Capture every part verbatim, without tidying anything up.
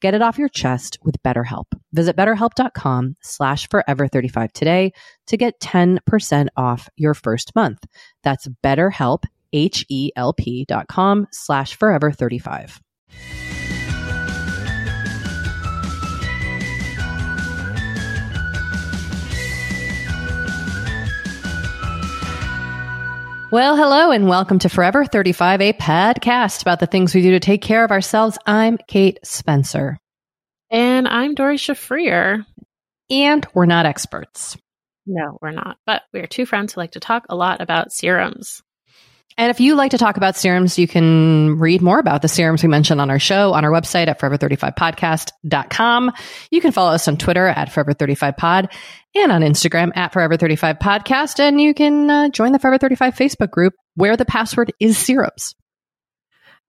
Get it off your chest with BetterHelp. Visit betterhelp.com slash forever35 today to get ten percent off your first month. That's betterhelp, H-E-L-P dot com slash forever35. Well, hello and welcome to Forever thirty-five, a podcast about the things we do to take care of ourselves. I'm Kate Spencer. And I'm Dori Shafrir. And we're not experts. No, we're not. But we're two friends who like to talk a lot about serums. And if you like to talk about serums, you can read more about the serums we mentioned on our show on our website at forever thirty-five podcast dot com. You can follow us on Twitter at forever thirty-five pod. And on Instagram at forever thirty-five podcast. And you can uh, join the forever thirty-five Facebook group where the password is serums.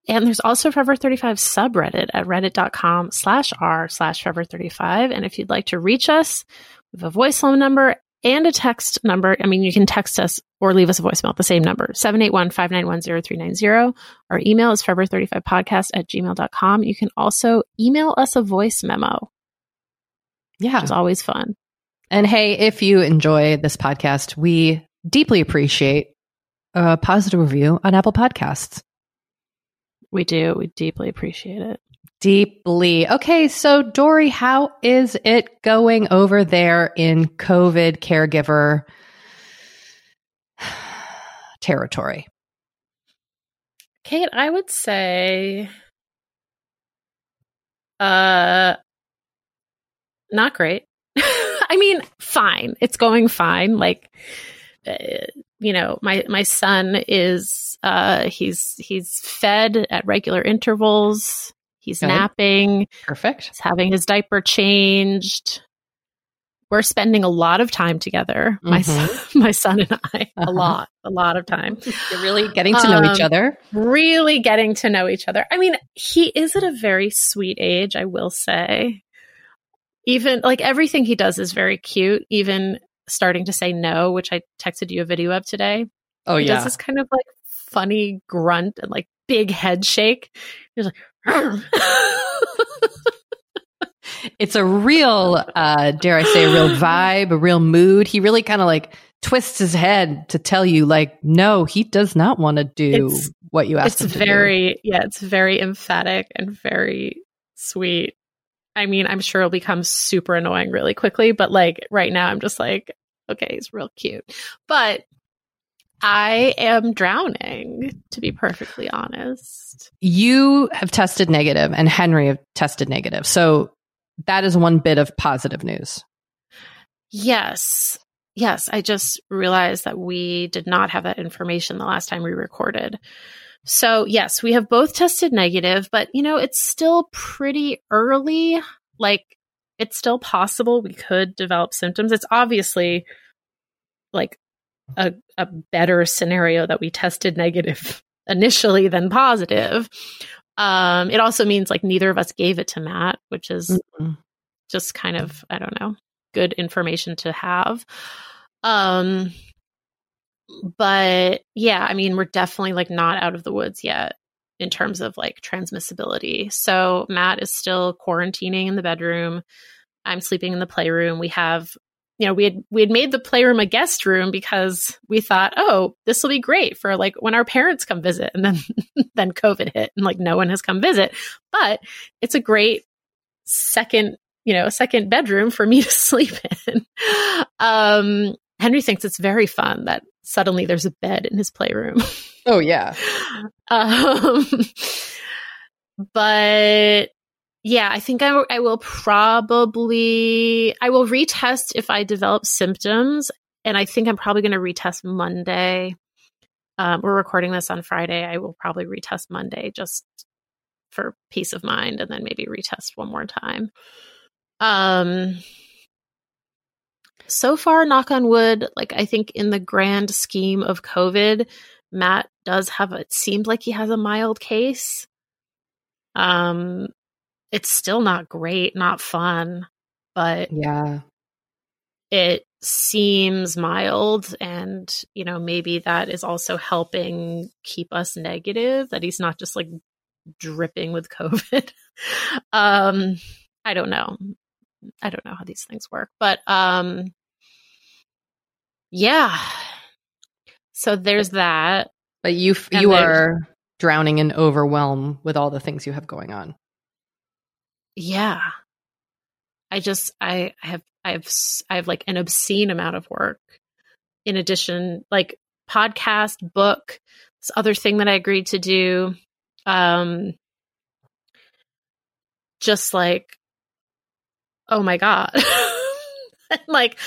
And there's also forever thirty-five subreddit at reddit.com slash r slash forever thirty-five. And if you'd like to reach us, we have a voicemail number and a text number. I mean, you can text us or leave us a voicemail at the same number, seven eight one, five nine one, zero three nine zero. Our email is forever thirty-five podcast at gmail dot com. You can also email us a voice memo. Yeah. Which is always fun. And hey, if you enjoy this podcast, we deeply appreciate a positive review on Apple Podcasts. We do. We deeply appreciate it. deeply. Okay, so Dori, how is it going over there in COVID caregiver territory? Kate, I would say uh, not great. I mean, fine. It's going fine. Like, uh, you know, my, my son is, uh, he's, he's fed at regular intervals. He's Good. napping. Perfect. He's having his diaper changed. We're spending a lot of time together. Mm-hmm. My son, my son and I, uh-huh. a lot, a lot of time. You're really getting to know um, each other. Really getting to know each other. I mean, he is at a very sweet age, I will say. Even like everything he does is very cute, even starting to say no, which I texted you a video of today. Oh, he yeah. He does this kind of like funny grunt and like big head shake. He's like, it's a real, uh, dare I say, a real vibe, a real mood. He really kind of like twists his head to tell you like, no, he does not want to do it's, what you asked him to very, do. Yeah, it's very emphatic and very sweet. I mean, I'm sure it'll become super annoying really quickly, but like right now I'm just like, okay, he's real cute. But I am drowning, to be perfectly honest. You have tested negative and Henry have tested negative. So that is one bit of positive news. Yes. Yes. I just realized that we did not have that information the last time we recorded. So yes, we have both tested negative, but you know, it's still pretty early. Like it's still possible we could develop symptoms. It's obviously like a, a better scenario that we tested negative initially than positive. Um, it also means like neither of us gave it to Matt, which is mm-hmm. just kind of, I don't know, good information to have. Um, But yeah, I mean, we're definitely like not out of the woods yet in terms of like transmissibility. So Matt is still quarantining in the bedroom. I'm sleeping in the playroom. We have, you know, we had, we had made the playroom a guest room because we thought, oh, this will be great for like when our parents come visit, and then, then COVID hit and like no one has come visit, but it's a great second, you know, second bedroom for me to sleep in. um, Henry thinks it's very fun that suddenly there's a bed in his playroom. Oh, yeah. um, but yeah, I think I, I will probably, I will retest if I develop symptoms. And I think I'm probably going to retest Monday. Um, we're recording this on Friday. I will probably retest Monday just for peace of mind, and then maybe retest one more time. Um. So far, knock on wood, like I think in the grand scheme of COVID, Matt does have, a, it seemed like he has a mild case. Um, it's still not great, not fun, but yeah, it seems mild. And, you know, maybe that is also helping keep us negative, that he's not just like dripping with COVID. um, I don't know. I don't know how these things work, but um, yeah. So there's that. But you f- you are drowning in overwhelm with all the things you have going on. Yeah, I just I have I have I have like an obscene amount of work. In addition, like podcast, book, this other thing that I agreed to do, um, just like. Oh my God. Like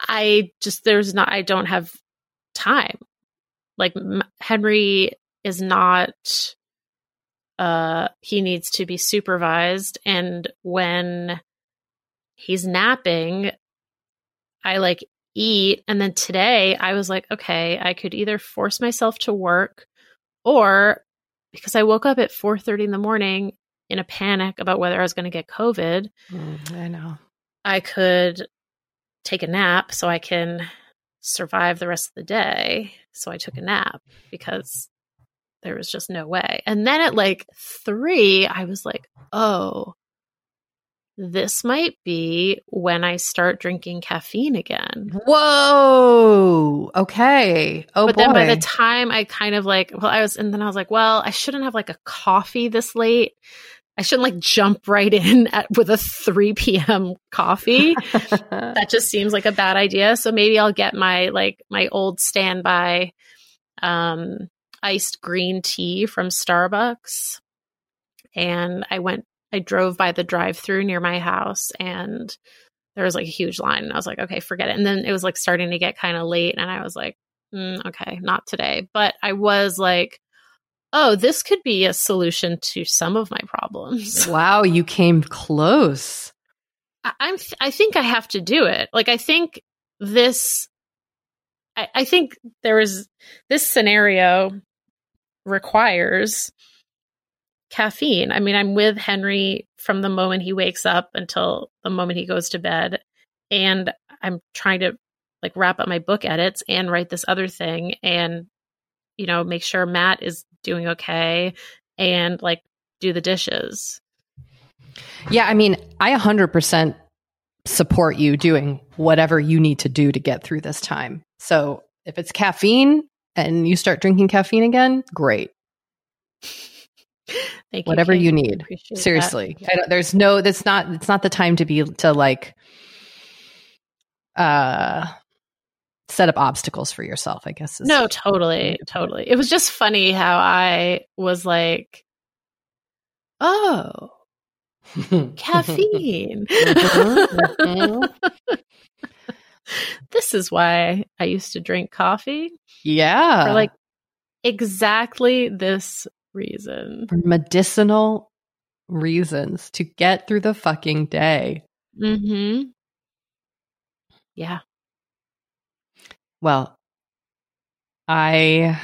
I just, there's not, I don't have time. Like M- Henry is not, uh, he needs to be supervised. And when he's napping, I like eat. And then today I was like, okay, I could either force myself to work, or because I woke up at four thirty in the morning in a panic about whether I was going to get COVID. Mm, I know. I could take a nap so I can survive the rest of the day. So I took a nap because there was just no way. And then at like three, I was like, oh, this might be when I start drinking caffeine again. Whoa. Okay. Oh, but boy. Then by the time I kind of like, well, I was, and then I was like, well, I shouldn't have like a coffee this late. I shouldn't like jump right in at, with a three p.m. coffee. That just seems like a bad idea. So maybe I'll get my like my old standby um, iced green tea from Starbucks. And I went, I drove by the drive-thru near my house, and there was like a huge line. And I was like, okay, forget it. And then it was like starting to get kind of late, and I was like, mm, okay, not today. But I was like, oh, this could be a solution to some of my problems. Wow, you came close. I, I'm. Th- I think I have to do it. Like, I think this. I, I think there is this scenario requires caffeine. I mean, I'm with Henry from the moment he wakes up until the moment he goes to bed, and I'm trying to like wrap up my book edits and write this other thing, and you know, make sure Matt is doing okay and like do the dishes. Yeah. I mean, I one hundred percent support you doing whatever you need to do to get through this time. So if it's caffeine and you start drinking caffeine again, great. Thank you. Whatever Kate. You need. Seriously. Yeah. I don't, there's no, that's not, it's not the time to be, to like, uh, set up obstacles for yourself, I guess. Is no, totally. Totally. It was just funny how I was like, oh, caffeine. This is why I used to drink coffee. Yeah. For like exactly this reason. For medicinal reasons to get through the fucking day. Mm-hmm. Yeah. Well, I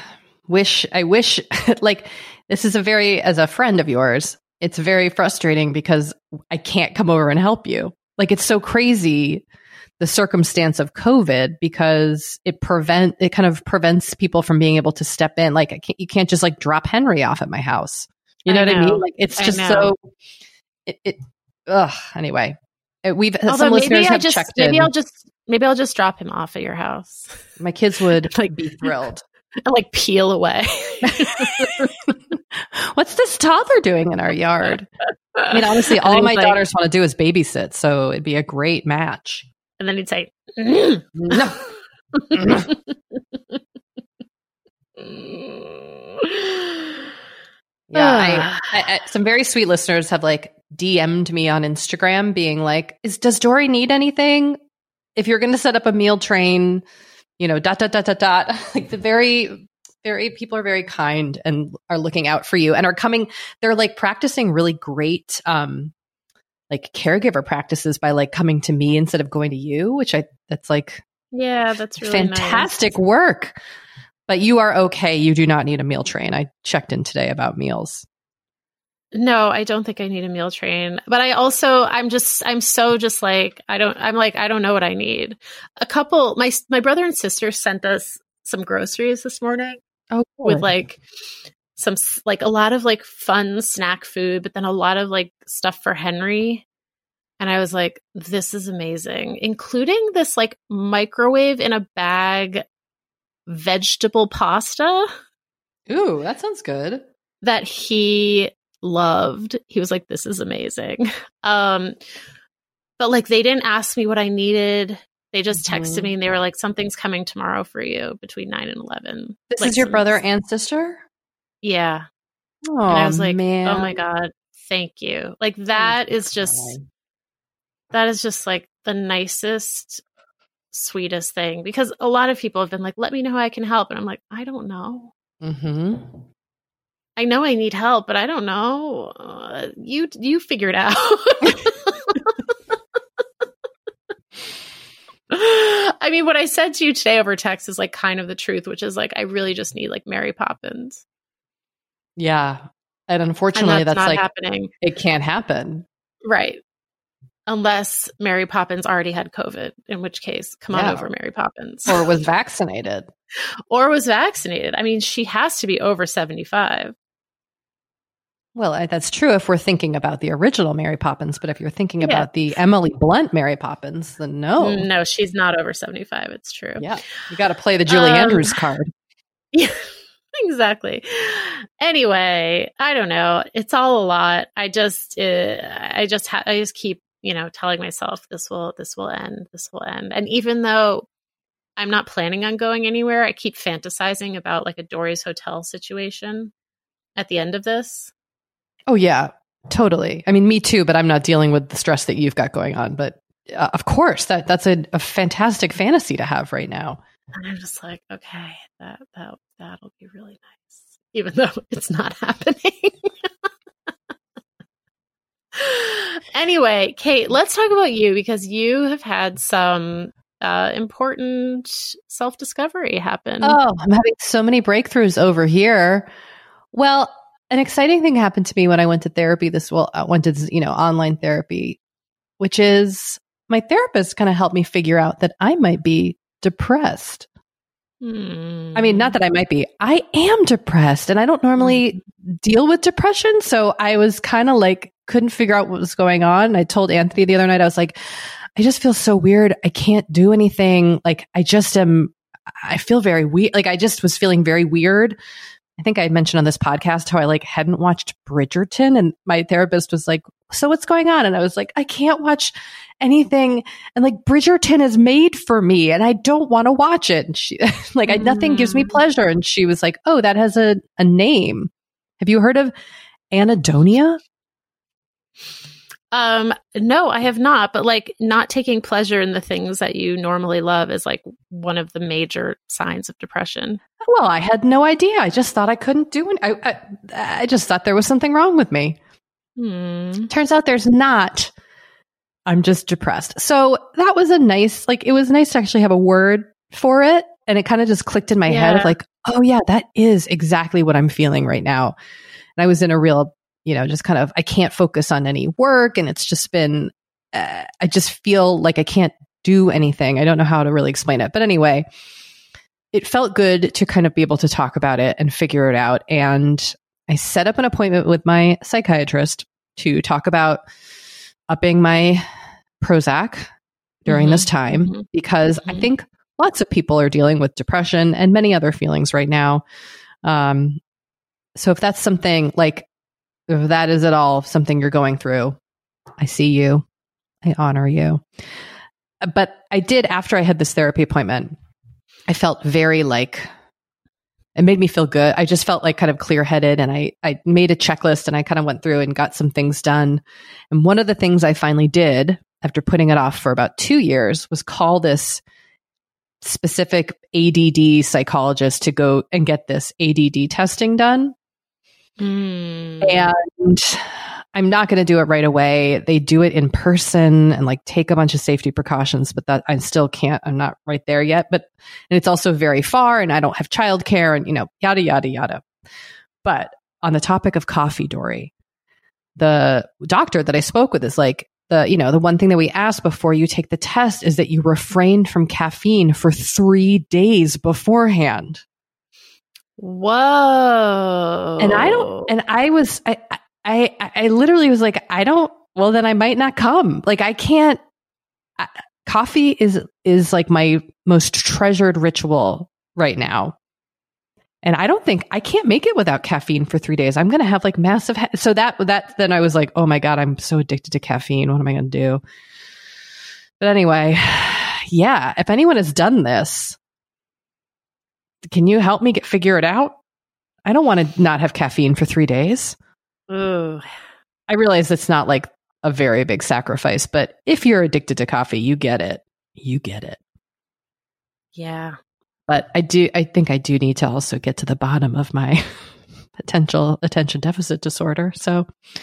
wish, I wish, like, this is a very, as a friend of yours, it's very frustrating because I can't come over and help you. Like, it's so crazy, the circumstance of COVID, because it prevent, it kind of prevents people from being able to step in. Like, I can't, you can't just like drop Henry off at my house. You know, I know. What I mean? Like, it's just so, it, it, ugh, anyway. We've, Although some maybe listeners I have just, checked maybe in. I'll just, Maybe I'll just drop him off at your house. My kids would like be thrilled. And like peel away. What's this toddler doing in our yard? I mean, honestly, all my like, daughters want to do is babysit. So it'd be a great match. And then he'd say, mm. No. Yeah. I, I, I, some very sweet listeners have like D M'd me on Instagram being like, is, does Dori need anything? If you're going to set up a meal train, you know, dot, dot, dot, dot, dot, like the very, very people are very kind and are looking out for you and are coming. They're like practicing really great, um, like caregiver practices by like coming to me instead of going to you, which I, that's like, yeah, that's really fantastic nice. Work, but you are okay. You do not need a meal train. I checked in today about meals. No, I don't think I need a meal train, but I also, I'm just, I'm so just like, I don't, I'm like, I don't know what I need. A couple, my, my brother and sister sent us some groceries this morning. Oh, cool. With like some, like a lot of like fun snack food, but then a lot of like stuff for Henry. And I was like, this is amazing, including this like microwave in a bag vegetable pasta. Ooh, that sounds good. That he loved. He was like, this is amazing. Um, but like, they didn't ask me what I needed. They just texted mm-hmm. me and they were like, something's coming tomorrow for you between nine and eleven. This like, is your brother and sister? Yeah. Oh, and I was like, man. Oh my God, thank you. Like that oh, is just, God. That is just like the nicest, sweetest thing, because a lot of people have been like, let me know how I can help. And I'm like, I don't know. Mm-hmm. I know I need help, but I don't know. Uh, you you figure it out. I mean, what I said to you today over text is like kind of the truth, which is like I really just need like Mary Poppins. Yeah, and unfortunately, and that's, that's not like happening. It can't happen, right? Unless Mary Poppins already had COVID, in which case, come yeah. on over, Mary Poppins, or was vaccinated, or was vaccinated. I mean, she has to be over seventy-five. Well, that's true if we're thinking about the original Mary Poppins, but if you're thinking yeah. about the Emily Blunt Mary Poppins, then no. No, she's not over seventy-five. It's true. Yeah. You got to play the Julie um, Andrews card. Yeah, Exactly. Anyway, I don't know. It's all a lot. I just, uh, I just, ha- I just keep, you know, telling myself this will, this will end, this will end. And even though I'm not planning on going anywhere, I keep fantasizing about like a Dory's Hotel situation at the end of this. Oh yeah, totally. I mean, me too, but I'm not dealing with the stress that you've got going on, but uh, of course that that's a, a fantastic fantasy to have right now. And I'm just like, okay, that, that, that'll be really nice, even though it's not happening. Anyway, Kate, let's talk about you, because you have had some uh, important self-discovery happen. Oh, I'm having so many breakthroughs over here. Well, an exciting thing happened to me when I went to therapy this, well, I went to, you know, online therapy, which is my therapist kind of helped me figure out that I might be depressed. Hmm. I mean, not that I might be, I am depressed, and I don't normally deal with depression. So I was kind of like, couldn't figure out what was going on. I told Anthony the other night, I was like, I just feel so weird. I can't do anything. Like, I just am, I feel very weird. Like, I just was feeling very weird. I think I mentioned on this podcast how I like hadn't watched Bridgerton, and my therapist was like, so what's going on? And I was like, I can't watch anything. And like, Bridgerton is made for me and I don't want to watch it. And she like, I, nothing gives me pleasure. And she was like, oh, that has a, a name. Have you heard of Anhedonia? Um, no, I have not. But like, not taking pleasure in the things that you normally love is like one of the major signs of depression. Well, I had no idea. I just thought I couldn't do it. I, I, I just thought there was something wrong with me. Hmm. Turns out there's not. I'm just depressed. So that was a nice, like, it was nice to actually have a word for it. And it kind of just clicked in my yeah. head of like, oh yeah, that is exactly what I'm feeling right now. And I was in a real, you know, just kind of, I can't focus on any work. And it's just been, uh, I just feel like I can't do anything. I don't know how to really explain it. But anyway, it felt good to kind of be able to talk about it and figure it out. And I set up an appointment with my psychiatrist to talk about upping my Prozac during mm-hmm. this time, mm-hmm. because mm-hmm. I think lots of people are dealing with depression and many other feelings right now. Um, so if that's something like, if that is at all something you're going through, I see you. I honor you. But I did, after I had this therapy appointment, I felt very like, it made me feel good. I just felt like kind of clear-headed, and I, I made a checklist, and I kind of went through and got some things done. And one of the things I finally did after putting it off for about two years was call this specific A D D psychologist to go and get this A D D testing done. Mm. And I'm not going to do it right away. They do it in person and like take a bunch of safety precautions, but that I still can't, I'm not right there yet. But, and it's also very far, and I don't have childcare, and, you know, yada, yada, yada. But on the topic of coffee, Dori, the doctor that I spoke with is like, the, you know, the one thing that we asked before you take the test is that you refrain from caffeine for three days beforehand. Whoa. And I don't, and I was, I, I, I literally was like, I don't, well, then I might not come. Like, I can't, I, coffee is, is like my most treasured ritual right now. And I don't think, I can't make it without caffeine for three days. I'm going to have like massive, ha- so that, that, then I was like, oh my God, I'm so addicted to caffeine. What am I going to do? But anyway, yeah, if anyone has done this, can you help me get figure it out? I don't want to not have caffeine for three days. Ooh. I realize it's not like a very big sacrifice, but if you're addicted to coffee, you get it. You get it. Yeah. But I do, I think I do need to also get to the bottom of my potential attention deficit disorder. So I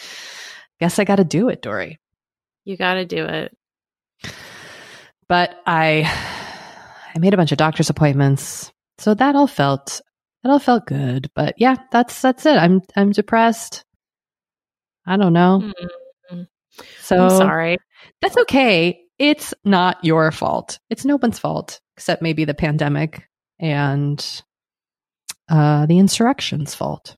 guess I got to do it, Dori. You got to do it. But I, I made a bunch of doctor's appointments. So that all felt that all felt good, but yeah, that's that's it. I'm I'm depressed. I don't know. Mm-hmm. So I'm sorry. That's okay. It's not your fault. It's no one's fault except maybe the pandemic and uh, the insurrection's fault.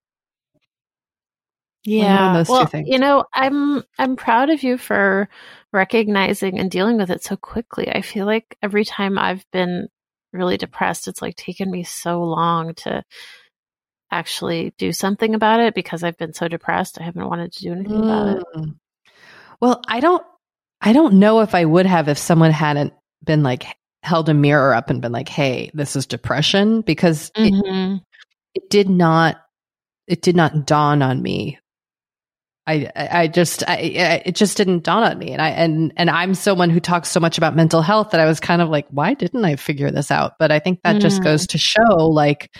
Yeah, those well, two things. You know, I'm I'm proud of you for recognizing and dealing with it so quickly. I feel like every time I've been really depressed, it's like taken me so long to actually do something about it because I've been so depressed. I haven't wanted to do anything mm. about it. Well, I don't, I don't know if I would have, if someone hadn't been like held a mirror up and been like, hey, this is depression, because mm-hmm. it, it did not, it did not dawn on me. I, I just, I, it just didn't dawn on me. And I, and, and I'm someone who talks so much about mental health that I was kind of like, why didn't I figure this out? But I think that mm. just goes to show, like,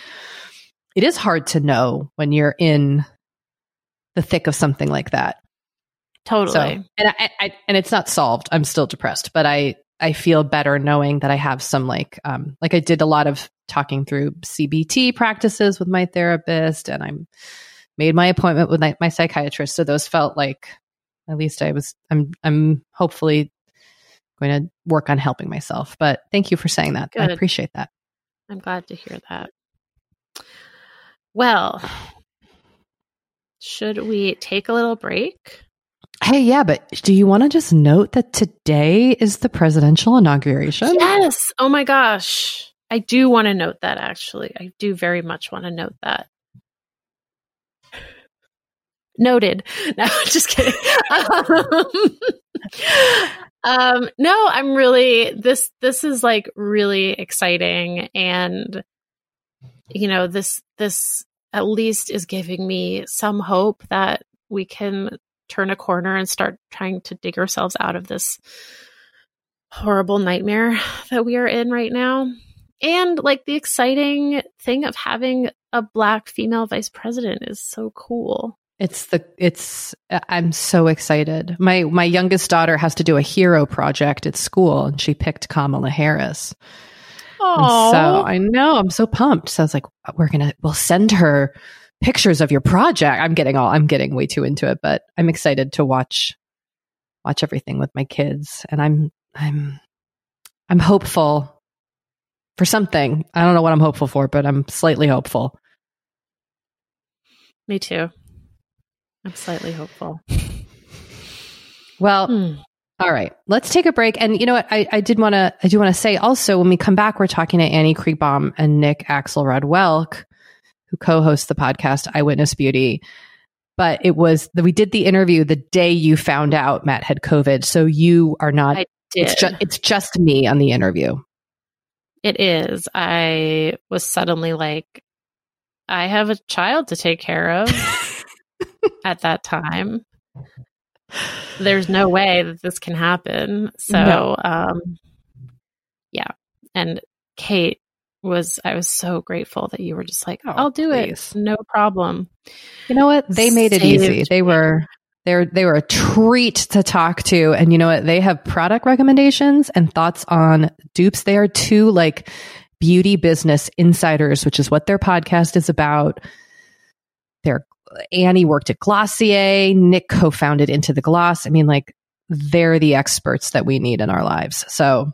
it is hard to know when you're in the thick of something like that. Totally. So, and I, I, and it's not solved. I'm still depressed, but I, I feel better knowing that I have some like, um, like I did a lot of talking through C B T practices with my therapist, and I'm made my appointment with my, my psychiatrist. So those felt like, at least I was, I'm, I'm hopefully going to work on helping myself, but thank you for saying that. Good. I appreciate that. I'm glad to hear that. Well, should we take a little break? Hey, yeah, but do you want to just note that today is the presidential inauguration? Yes. Oh my gosh. I do want to note that, actually. I do very much want to note that. Noted. No, just kidding. um, um, no, I'm really, this, this is like really exciting. And, you know, this, this at least is giving me some hope that we can turn a corner and start trying to dig ourselves out of this horrible nightmare that we are in right now. And like the exciting thing of having a Black female vice president is so cool. It's the, it's, I'm so excited. My, my youngest daughter has to do a hero project at school, and she picked Kamala Harris. Oh, so I know, I'm so pumped. So I was like, we're going to, we'll send her pictures of your project. I'm getting all, I'm getting way too into it, but I'm excited to watch, watch everything with my kids. And I'm, I'm, I'm hopeful for something. I don't know what I'm hopeful for, but I'm slightly hopeful. Me too. I'm slightly hopeful. Well, hmm. all right, let's take a break. And you know what? I, I did want to, I do want to say also, when we come back, we're talking to Annie Kriegbaum and Nick Axelrod-Welk, who co-hosts the podcast Eyewitness Beauty. But it was that we did the interview the day you found out Matt had COVID. So you are not, I did. It's just, it's just me on the interview. It is. I was suddenly like, I have a child to take care of. At that time, there's no way that this can happen. So, no. um, yeah. And Kate was, I was so grateful that you were just like, oh, I'll do please. it. No problem. You know what? They made it Saved easy. Me. They were, they're, they were a treat to talk to. And you know what? They have product recommendations and thoughts on dupes. They are two like beauty business insiders, which is what their podcast is about. They're Annie worked at Glossier. Nick co-founded Into the Gloss. I mean, like, they're the experts that we need in our lives. So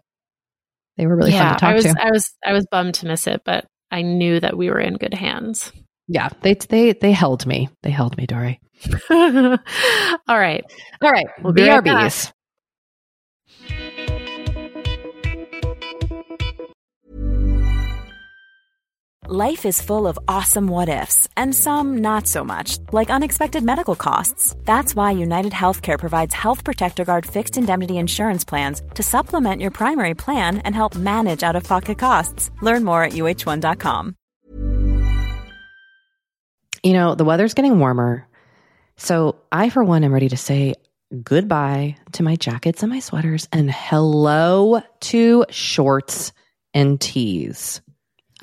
they were really yeah, fun to talk I was, to. I was, I was bummed to miss it, but I knew that we were in good hands. Yeah, they, they, they held me. They held me, Dori. All right, all right. We'll be right back. B R Bs. Life is full of awesome what-ifs, and some not so much, like unexpected medical costs. That's why United Healthcare provides Health Protector Guard fixed indemnity insurance plans to supplement your primary plan and help manage out-of-pocket costs. Learn more at U H one dot com. You know, the weather's getting warmer, so I, for one, am ready to say goodbye to my jackets and my sweaters and hello to shorts and tees.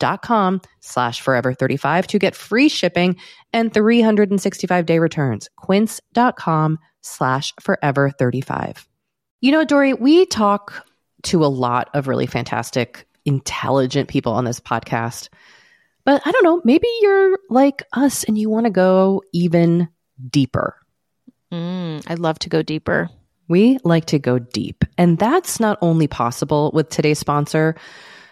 dot com slash forever thirty-five to get free shipping and three hundred sixty-five day returns. Quince.com slash forever thirty-five. You know, Dori, we talk to a lot of really fantastic intelligent people on this podcast. But I don't know, maybe you're like us and you want to go even deeper. Mm, I'd love to go deeper. We like to go deep. And that's not only possible with today's sponsor,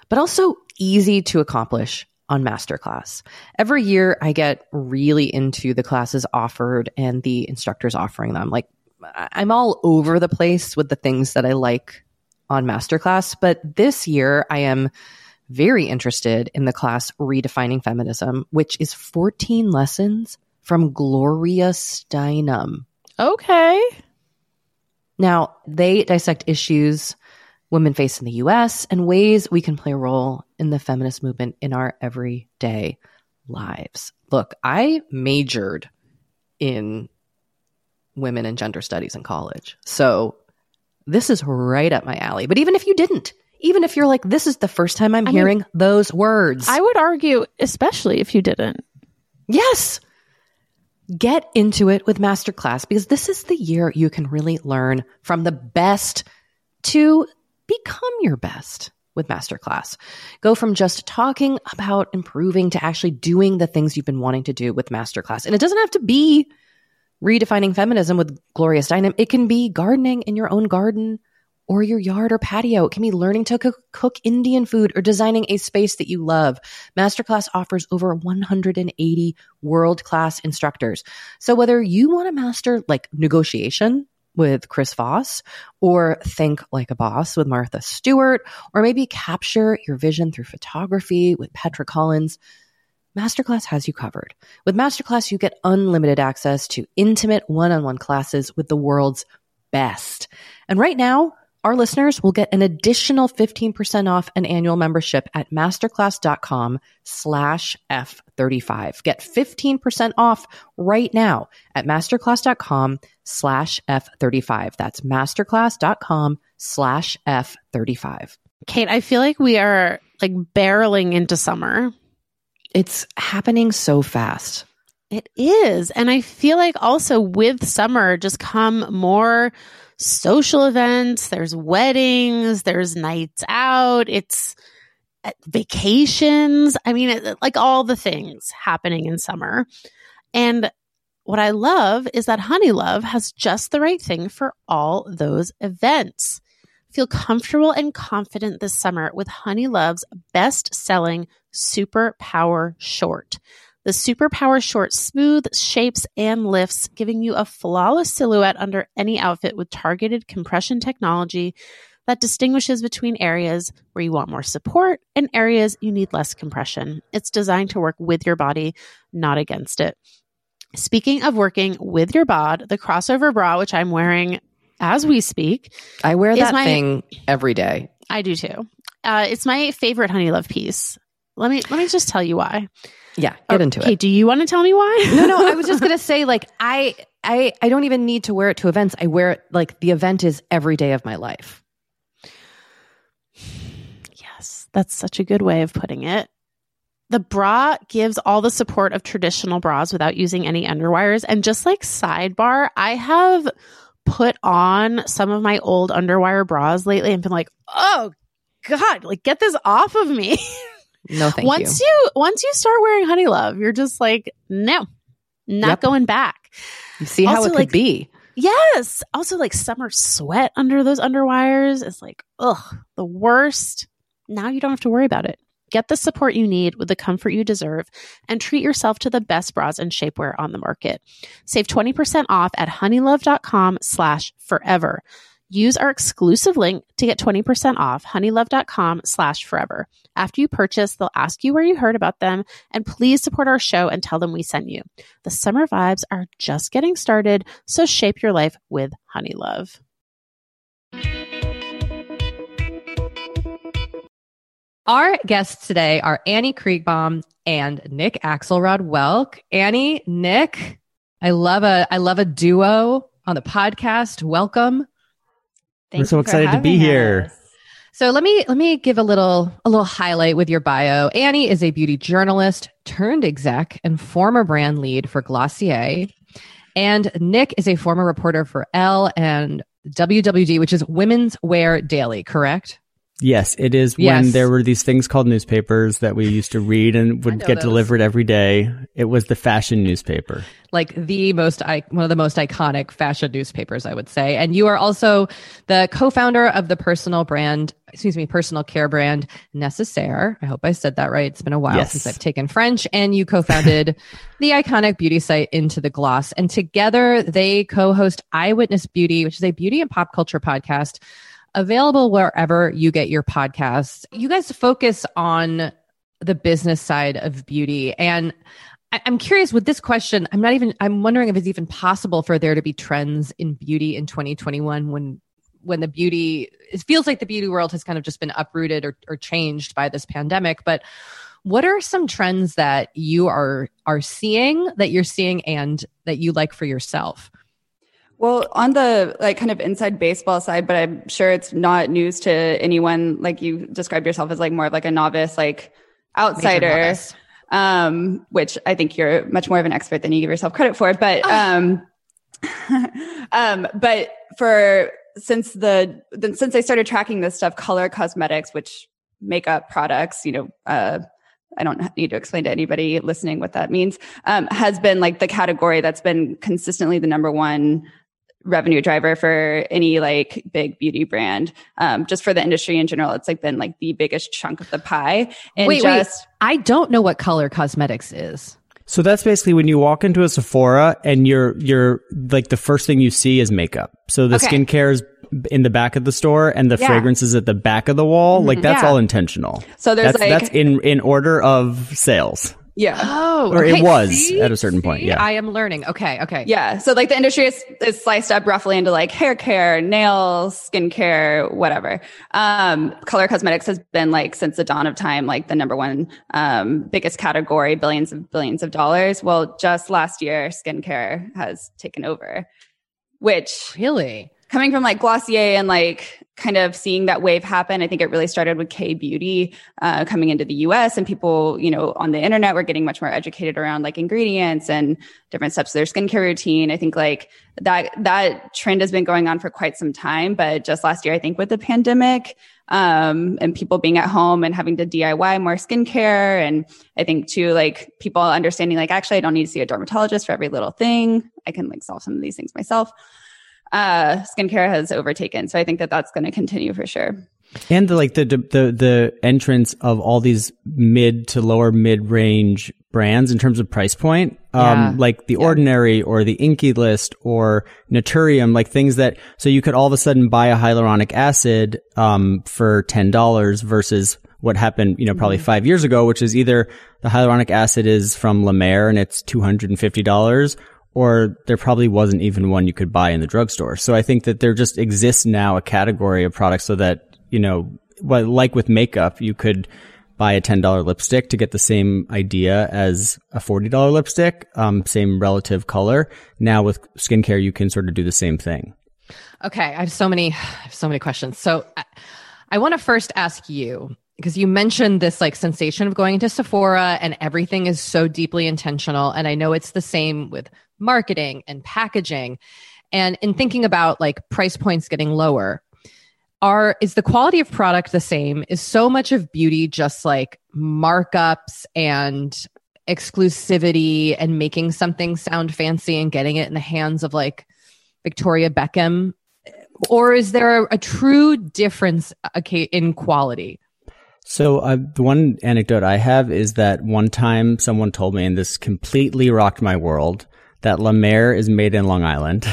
but also easy to accomplish on MasterClass. Every year I get really into the classes offered and the instructors offering them. Like, I'm all over the place with the things that I like on MasterClass, but this year I am very interested in the class Redefining Feminism, which is fourteen lessons from Gloria Steinem. Okay. Now, they dissect issues women face in the U S and ways we can play a role in the feminist movement in our everyday lives. Look, I majored in women and gender studies in college, so this is right up my alley. But even if you didn't, even if you're like, this is the first time I'm I hearing mean, those words. I would argue, especially if you didn't. Yes. Get into it with MasterClass, because this is the year you can really learn from the best to become your best with MasterClass. Go from just talking about improving to actually doing the things you've been wanting to do with MasterClass. And it doesn't have to be Redefining Feminism with Gloria Steinem. It can be gardening in your own garden or your yard or patio. It can be learning to cook, cook Indian food or designing a space that you love. MasterClass offers over one hundred eighty world-class instructors. So whether you want to master like negotiation with Chris Voss, or think like a boss with Martha Stewart, or maybe capture your vision through photography with Petra Collins, MasterClass has you covered. With MasterClass, you get unlimited access to intimate one-on-one classes with the world's best. And right now, our listeners will get an additional fifteen percent off an annual membership at masterclass.com slash F35. Get fifteen percent off right now at masterclass.com slash F35. That's masterclass.com slash F35. Kate, I feel like we are like barreling into summer. It's happening so fast. It is. And I feel like also with summer just come more social events. There's weddings, there's nights out, it's vacations. I mean, it, like all the things happening in summer. And what I love is that Honey Love has just the right thing for all those events. Feel comfortable and confident this summer with Honey Love's best-selling Super Power Short. The Super Power Short smooths, shapes, and lifts, giving you a flawless silhouette under any outfit with targeted compression technology that distinguishes between areas where you want more support and areas you need less compression. It's designed to work with your body, not against it. Speaking of working with your bod, the crossover bra, which I'm wearing as we speak. I wear that my, thing every day. I do too. Uh, it's my favorite Honey Love piece. Let me let me just tell you why. Yeah, get oh, into okay, it. Do you want to tell me why? No, no, I was just going to say, like, I, I, I don't even need to wear it to events. I wear it, like, the event is every day of my life. Yes, that's such a good way of putting it. The bra gives all the support of traditional bras without using any underwires. And just like sidebar, I have put on some of my old underwire bras lately and been like, oh God, like, get this off of me. No, thank once you. you. Once you start wearing Honey Love, you're just like, no, not yep. going back. You see also, how it could like, be. Yes. Also, like summer sweat under those underwires is like, ugh, the worst. Now you don't have to worry about it. Get the support you need with the comfort you deserve and treat yourself to the best bras and shapewear on the market. Save twenty percent off at honeylove.com slash forever. Use our exclusive link to get twenty percent off honeylove.com slash forever. After you purchase, they'll ask you where you heard about them, and please support our show and tell them we sent you. The summer vibes are just getting started, so shape your life with Honey Love. Our guests today are Annie Kriegbaum and Nick Axelrod-Welk. Annie, Nick, I love a I love a duo on the podcast. Welcome. Thank We're so excited to be us. here. So let me let me give a little a little highlight with your bio. Annie is a beauty journalist turned exec and former brand lead for Glossier, and Nick is a former reporter for Elle and W W D, which is Women's Wear Daily. Correct? Yes, it is yes. When there were these things called newspapers that we used to read and would get those. delivered every day. It was the fashion newspaper. Like the most, one of the most iconic fashion newspapers, I would say. And you are also the co-founder of the personal brand, excuse me, personal care brand Necessaire. I hope I said that right. It's been a while yes. since I've taken French. And you co-founded the iconic beauty site Into the Gloss. And together they co-host Eyewitness Beauty, which is a beauty and pop culture podcast available wherever you get your podcasts. You guys focus on the business side of beauty. And I- I'm curious with this question, I'm not even, I'm wondering if it's even possible for there to be trends in beauty in twenty twenty-one when, when the beauty, it feels like the beauty world has kind of just been uprooted or, or changed by this pandemic. But what are some trends that you are, are seeing, that you're seeing and that you like for yourself? Well, on the like kind of inside baseball side, but I'm sure it's not news to anyone. Like you described yourself as like more of like a novice, like outsider, novice. Um, which I think you're much more of an expert than you give yourself credit for. But um, um, but for since the then since I started tracking this stuff, color cosmetics, which makeup products, you know, uh, I don't need to explain to anybody listening what that means, um, has been like the category that's been consistently the number one revenue driver for any like big beauty brand, um, just for the industry in general. It's like been like the biggest chunk of the pie. And wait, just wait. I don't know what color cosmetics is. So that's basically when you walk into a Sephora and you're you're like the first thing you see is makeup. So the okay. skincare is in the back of the store and the yeah. fragrance is at the back of the wall. Mm-hmm. Like that's yeah. all intentional. So there's that's, like that's in in order of sales. Yeah. Oh, or okay. it was see, at a certain see, point. Yeah. I am learning. Okay. Okay. Yeah. So like the industry is, is sliced up roughly into like hair care, nails, skincare, whatever. Um, color cosmetics has been like since the dawn of time, like the number one, um, biggest category, billions and billions of dollars. Well, just last year, skincare has taken over, which really coming from like Glossier and like kind of seeing that wave happen. I think it really started with K-beauty uh, coming into the U S and people, you know, on the internet were getting much more educated around like ingredients and different steps of their skincare routine. I think like that, that trend has been going on for quite some time, but just last year, I think with the pandemic um, and people being at home and having to D I Y more skincare. And I think too, like people understanding like, actually, I don't need to see a dermatologist for every little thing. I can like solve some of these things myself. Uh, skincare has overtaken. So I think that that's going to continue for sure. And the, like the, the, the entrance of all these mid to lower mid range brands in terms of price point, um, yeah. like the yeah. Ordinary or the Inky List or Naturium, like things that, so you could all of a sudden buy a hyaluronic acid, um, for ten dollars versus what happened, you know, probably mm-hmm. five years ago, which is either the hyaluronic acid is from La Mer and it's two hundred fifty dollars or there probably wasn't even one you could buy in the drugstore. So I think that there just exists now a category of products so that, you know, well, like with makeup, you could buy a ten dollar lipstick to get the same idea as a forty dollar lipstick, um, same relative color. Now with skincare, you can sort of do the same thing. Okay. I have so many, I have so many questions. So I, I want to first ask you, because you mentioned this like sensation of going into Sephora and everything is so deeply intentional. And I know it's the same with marketing and packaging. And in thinking about like price points getting lower, are is the quality of product the same? Is so much of beauty just like markups and exclusivity and making something sound fancy and getting it in the hands of like Victoria Beckham? Or is there a, a true difference in quality? So uh, the one anecdote I have is that one time someone told me, and this completely rocked my world, that La Mer is made in Long Island.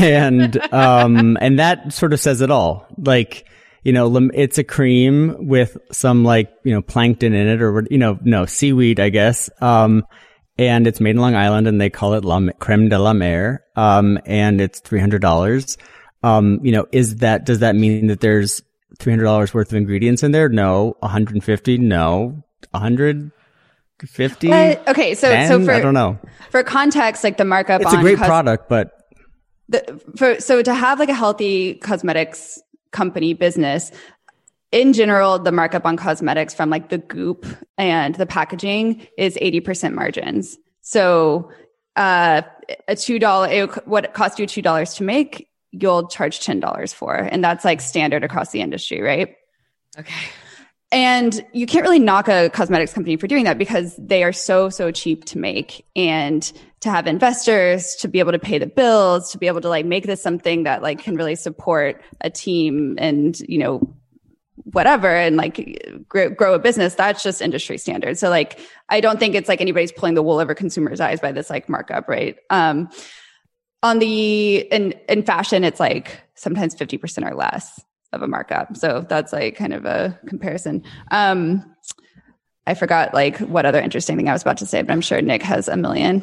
and um, and that sort of says it all. Like, you know, it's a cream with some like, you know, plankton in it or, you know, no, seaweed, I guess. Um, and it's made in Long Island and they call it La Mer, creme de la mer. Um, and it's three hundred dollars. Um, you know, is that, does that mean that there's three hundred dollars worth of ingredients in there? No. one hundred fifty? No. one hundred? fifty? Uh, okay, so ten? so for I don't know. For context, like the markup it's on It's a great cos- product, but the, for so to have like a healthy cosmetics company business, in general, the markup on cosmetics from like the goop and the packaging is eighty percent margins. So uh, a two dollars, it, what it cost you two dollars to make, you'll charge ten dollars for. And that's like standard across the industry, right? Okay. And you can't really knock a cosmetics company for doing that because they are so, so cheap to make and to have investors, to be able to pay the bills, to be able to like make this something that like can really support a team and, you know, whatever, and like grow, grow a business. That's just industry standard. So like, I don't think it's like anybody's pulling the wool over consumers' eyes by this like markup, right? Um, on the, in, in fashion, it's like sometimes fifty percent or less of a markup. So that's like kind of a comparison. Um, I forgot like what other interesting thing I was about to say, but I'm sure Nick has a million.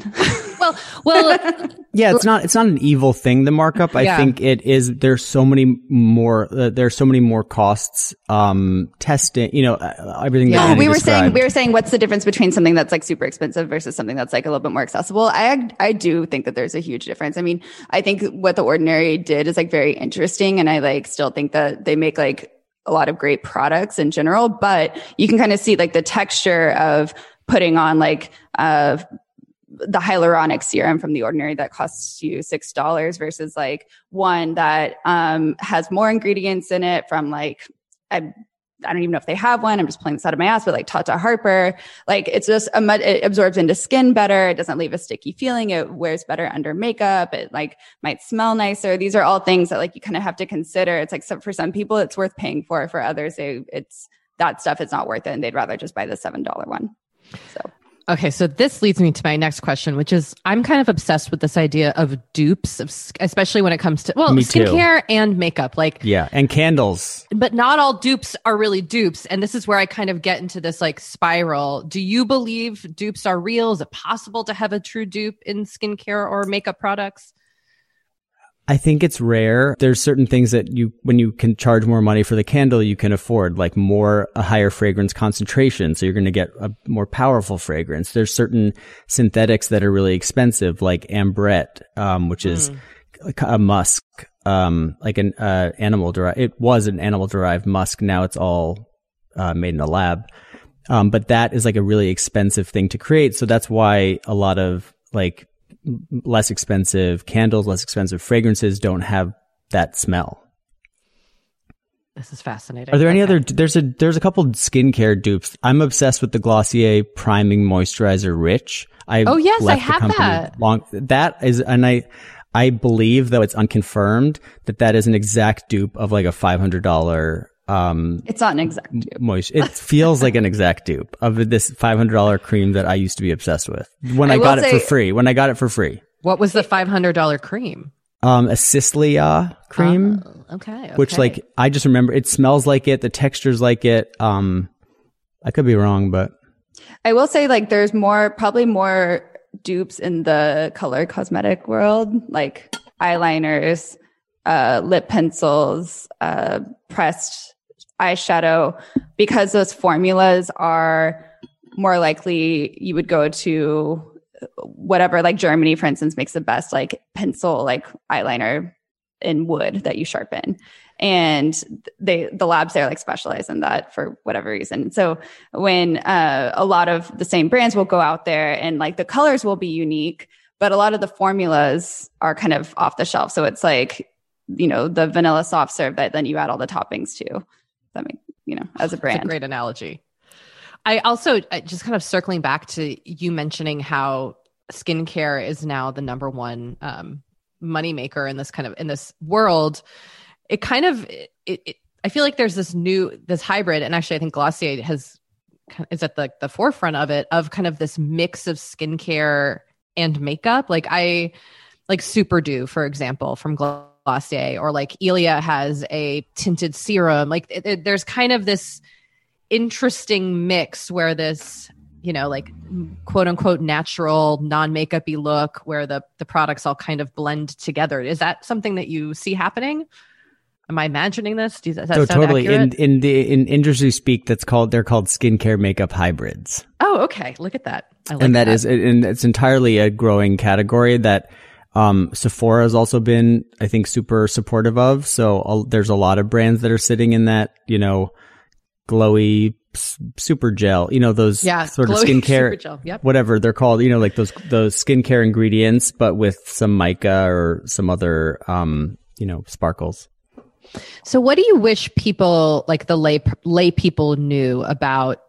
well, well, yeah, it's not, it's not an evil thing, the markup. I yeah. think it is, there's so many more, uh, there's so many more costs, um, testing, you know, uh, everything. Yeah. That we were described. saying, we were saying, what's the difference between something that's like super expensive versus something that's like a little bit more accessible? I, I do think that there's a huge difference. I mean, I think what The Ordinary did is like very interesting. And I like still think that they make like a lot of great products in general, but you can kind of see like the texture of putting on like uh, the hyaluronic serum from The Ordinary that costs you six dollars versus like one that um, has more ingredients in it from like, I, I don't even know if they have one. I'm just playing this out of my ass, but like Tata Harper, like it's just, a, it absorbs into skin better. It doesn't leave a sticky feeling. It wears better under makeup. It like might smell nicer. These are all things that like you kind of have to consider. It's like, so for some people it's worth paying for, for others, they, it's that stuff is not worth it. And they'd rather just buy the seven dollars one. So. Okay. So this leads me to my next question, which is I'm kind of obsessed with this idea of dupes, of, especially when it comes to, well, me skincare too. And makeup, like, yeah. And candles, but not all dupes are really dupes. And this is where I kind of get into this like spiral. Do you believe dupes are real? Is it possible to have a true dupe in skincare or makeup products? I think it's rare. There's certain things that you, when you can charge more money for the candle, you can afford like more, a higher fragrance concentration. So you're going to get a more powerful fragrance. There's certain synthetics that are really expensive, like ambrette, um, which is mm. a, a musk, um, like an, uh, animal derived. It was an animal derived musk. Now it's all, uh, made in a lab. Um, but that is like a really expensive thing to create. So that's why a lot of like, less expensive candles, less expensive fragrances don't have that smell. This is fascinating. Are there any okay. other, there's a, there's a couple skincare dupes. I'm obsessed with the Glossier priming moisturizer rich. I Oh yes, I have that. Long, that is, and I, I believe though it's unconfirmed that that is an exact dupe of like a five hundred dollars um it's not an exact dupe. Moist it feels like an exact dupe of this five hundred dollars cream that I used to be obsessed with when i, I got say, it for free when i got it for free what was the five hundred dollars cream? Um a Sicilia cream. Oh, okay, okay which like I just remember it smells like it, the texture's like it. um I could be wrong, but I will say like there's more probably more dupes in the color cosmetic world, like eyeliners, uh lip pencils, uh pressed eyeshadow, because those formulas are more likely you would go to whatever, like Germany, for instance, makes the best like pencil, like eyeliner in wood that you sharpen. And they, the labs there like specialize in that for whatever reason. So when uh, a lot of the same brands will go out there and like the colors will be unique, but a lot of the formulas are kind of off the shelf. So it's like, you know, the vanilla soft serve that then you add all the toppings to. That makes you know, as a brand. That's a great analogy. I also just kind of circling back to you mentioning how skincare is now the number one um, moneymaker in this kind of, in this world. It kind of, it, it, I feel like there's this new, this hybrid. And actually I think Glossier has, is at the, the forefront of it, of kind of this mix of skincare and makeup. Like I like Super Dew, for example, from Glossier, or like Ilia has a tinted serum. Like it, it, there's kind of this interesting mix where this, you know, like quote unquote natural, non-makeup-y look where the, the products all kind of blend together. Is that something that you see happening? Am I imagining this? Does that so sound totally accurate? in in the in industry speak, that's called they're called skincare makeup hybrids. Oh, okay. Look at that. I like and that, that is, and it's entirely a growing category that um, Sephora has also been, I think, super supportive of. So uh, there's a lot of brands that are sitting in that, you know, glowy super gel, you know, those yeah, sort of skincare, gel, yep. whatever they're called, you know, like those those skincare ingredients, but with some mica or some other, um, you know, sparkles. So what do you wish people, like the lay lay people knew about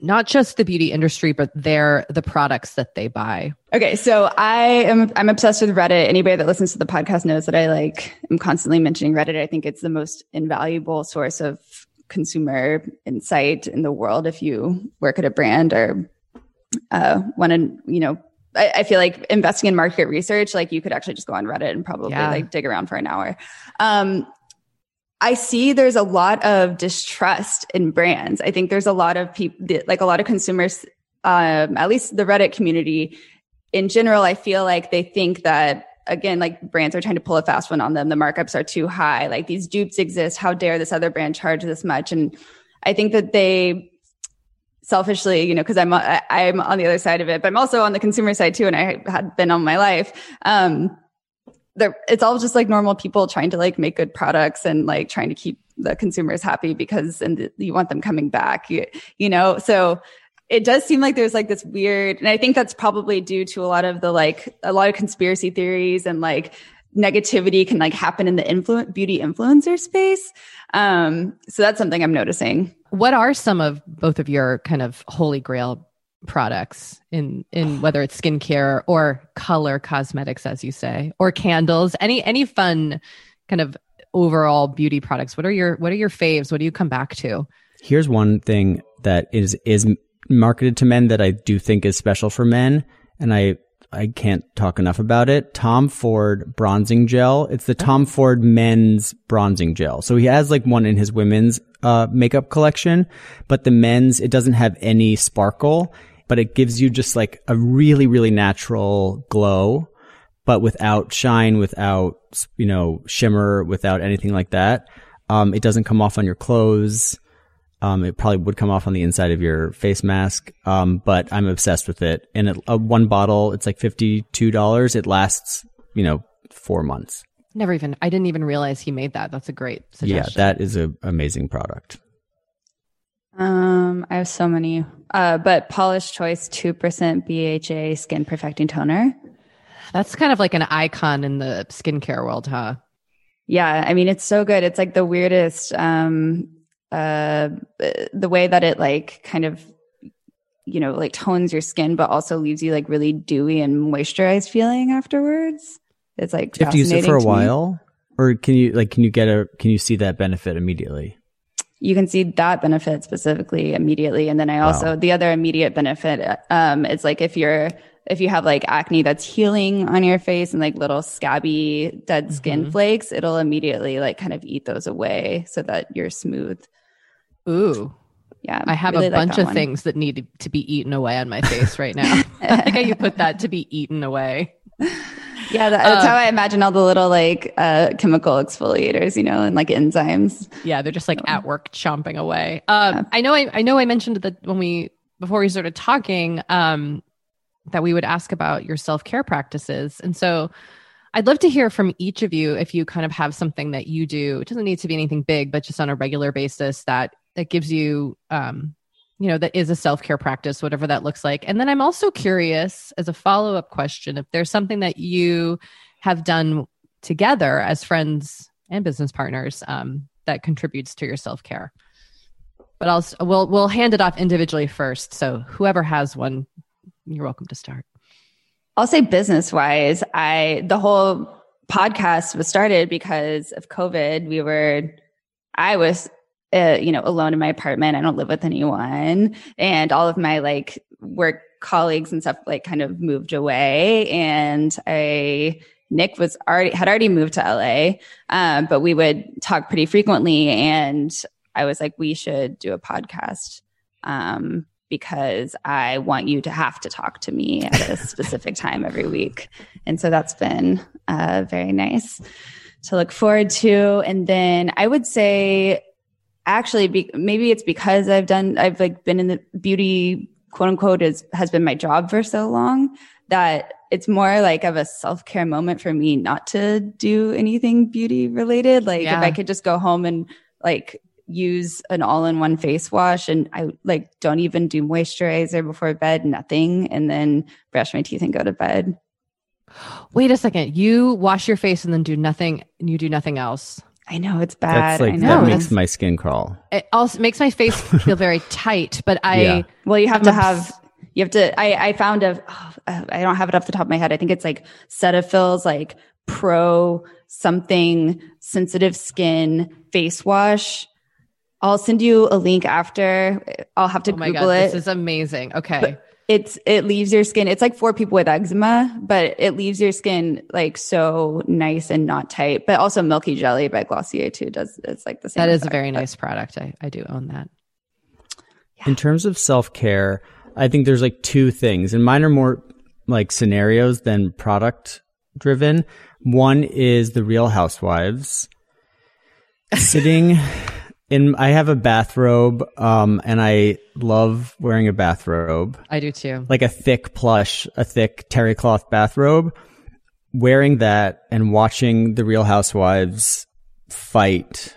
not just the beauty industry, but their the products that they buy? Okay, so I am I'm obsessed with Reddit. Anybody that listens to the podcast knows that I like am constantly mentioning Reddit. I think it's the most invaluable source of consumer insight in the world if you work at a brand or uh, want to, you know, I, I feel like investing in market research, like you could actually just go on Reddit and probably yeah. like dig around for an hour. Um, I see there's a lot of distrust in brands. I think there's a lot of people, like a lot of consumers, um, at least the Reddit community in general, I feel like they think that, again, like brands are trying to pull a fast one on them. The markups are too high. Like these dupes exist. How dare this other brand charge this much? And I think that they selfishly, you know, because I'm I'm on the other side of it, but I'm also on the consumer side too, and I had been all my life. Um, it's all just like normal people trying to like make good products and like trying to keep the consumers happy because and the, you want them coming back, you, you know? So it does seem like there's like this weird, and I think that's probably due to a lot of the like, a lot of conspiracy theories and like negativity can like happen in the influ- beauty influencer space. Um, so that's something I'm noticing. What are some of both of your kind of holy grail products in in whether it's skincare or color cosmetics, as you say, or candles, any any fun kind of overall beauty products? What are your what are your faves? What do you come back to? Here's one thing that is is marketed to men that I do think is special for men, and I I can't talk enough about it. Tom Ford bronzing gel. It's the Tom Ford men's bronzing gel. So he has like one in his women's uh, makeup collection, but the men's, it doesn't have any sparkle, but it gives you just like a really, really natural glow, but without shine, without, you know, shimmer, without anything like that. Um, it doesn't come off on your clothes. Um, it probably would come off on the inside of your face mask. Um, but I'm obsessed with it. And it, uh, one bottle, it's like fifty-two dollars. It lasts, you know, four months. Never even, I didn't even realize he made that. That's a great suggestion. Yeah, that is an amazing product. Um, I have so many, uh, but Polish Choice two percent B H A Skin Perfecting Toner. That's kind of like an icon in the skincare world, huh? Yeah. I mean, it's so good. It's like the weirdest, um, uh, the way that it like kind of, you know, like tones your skin, but also leaves you like really dewy and moisturized feeling afterwards. It's like, do you have to use it for a while, or can you like, can you get a, can you see that benefit immediately? You can see that benefit specifically immediately. And then I also, wow. the other immediate benefit, um, it's like if you're, if you have like acne that's healing on your face and like little scabby dead mm-hmm. skin flakes, it'll immediately like kind of eat those away so that you're smooth. Ooh, yeah. I have really a bunch like of one. Things that need to be eaten away on my face right now. I think how you put that, to be eaten away. Yeah, that, that's um, how I imagine all the little like uh, chemical exfoliators, you know, and like enzymes. Yeah, they're just like at work chomping away. Um, yeah. I know. I, I know. I mentioned that when we before we started talking um, that we would ask about your self-care practices, and so I'd love to hear from each of you if you kind of have something that you do. It doesn't need to be anything big, but just on a regular basis that that gives you, um, you know, that is a self-care practice, whatever that looks like. And then I'm also curious as a follow-up question, if there's something that you have done together as friends and business partners um, that contributes to your self-care. But I'll we'll we'll hand it off individually first. So whoever has one, you're welcome to start. I'll say business wise, I the whole podcast was started because of COVID. We were, I was, uh, you know, alone in my apartment. I don't live with anyone, and all of my like work colleagues and stuff like kind of moved away, and I. Nick was already had already moved to L A, um, but we would talk pretty frequently. And I was like, we should do a podcast um, because I want you to have to talk to me at a specific time every week. And so that's been uh, very nice to look forward to. And then I would say, actually, be, maybe it's because I've done I've like been in the beauty, quote unquote, is has been my job for so long that. It's more like of a self-care moment for me not to do anything beauty related. Like yeah. if I could just go home and like use an all-in-one face wash and I like don't even do moisturizer before bed, nothing. And then brush my teeth and go to bed. Wait a second. You wash your face and then do nothing and you do nothing else. I know it's bad. That's like, I know. That makes my skin crawl. It also makes my face feel very tight, but I, yeah. well, you have I'm to have, You have to, I, I found a, oh, I don't have it off the top of my head. I think it's like Cetaphil's like pro something sensitive skin face wash. I'll send you a link after. I'll have to oh my Google God, it. This is amazing. Okay. But it's, it leaves your skin. It's like for people with eczema, but it leaves your skin like so nice and not tight, but also Milky Jelly by Glossier too. Does it's like the same. That is product, a very nice product. I, I do own that. Yeah. In terms of self-care, I think there's like two things, and mine are more like scenarios than product driven. One is the Real Housewives sitting in, I have a bathrobe, um, and I love wearing a bathrobe. I do too. Like a thick plush, a thick terry cloth bathrobe, wearing that and watching the Real Housewives fight,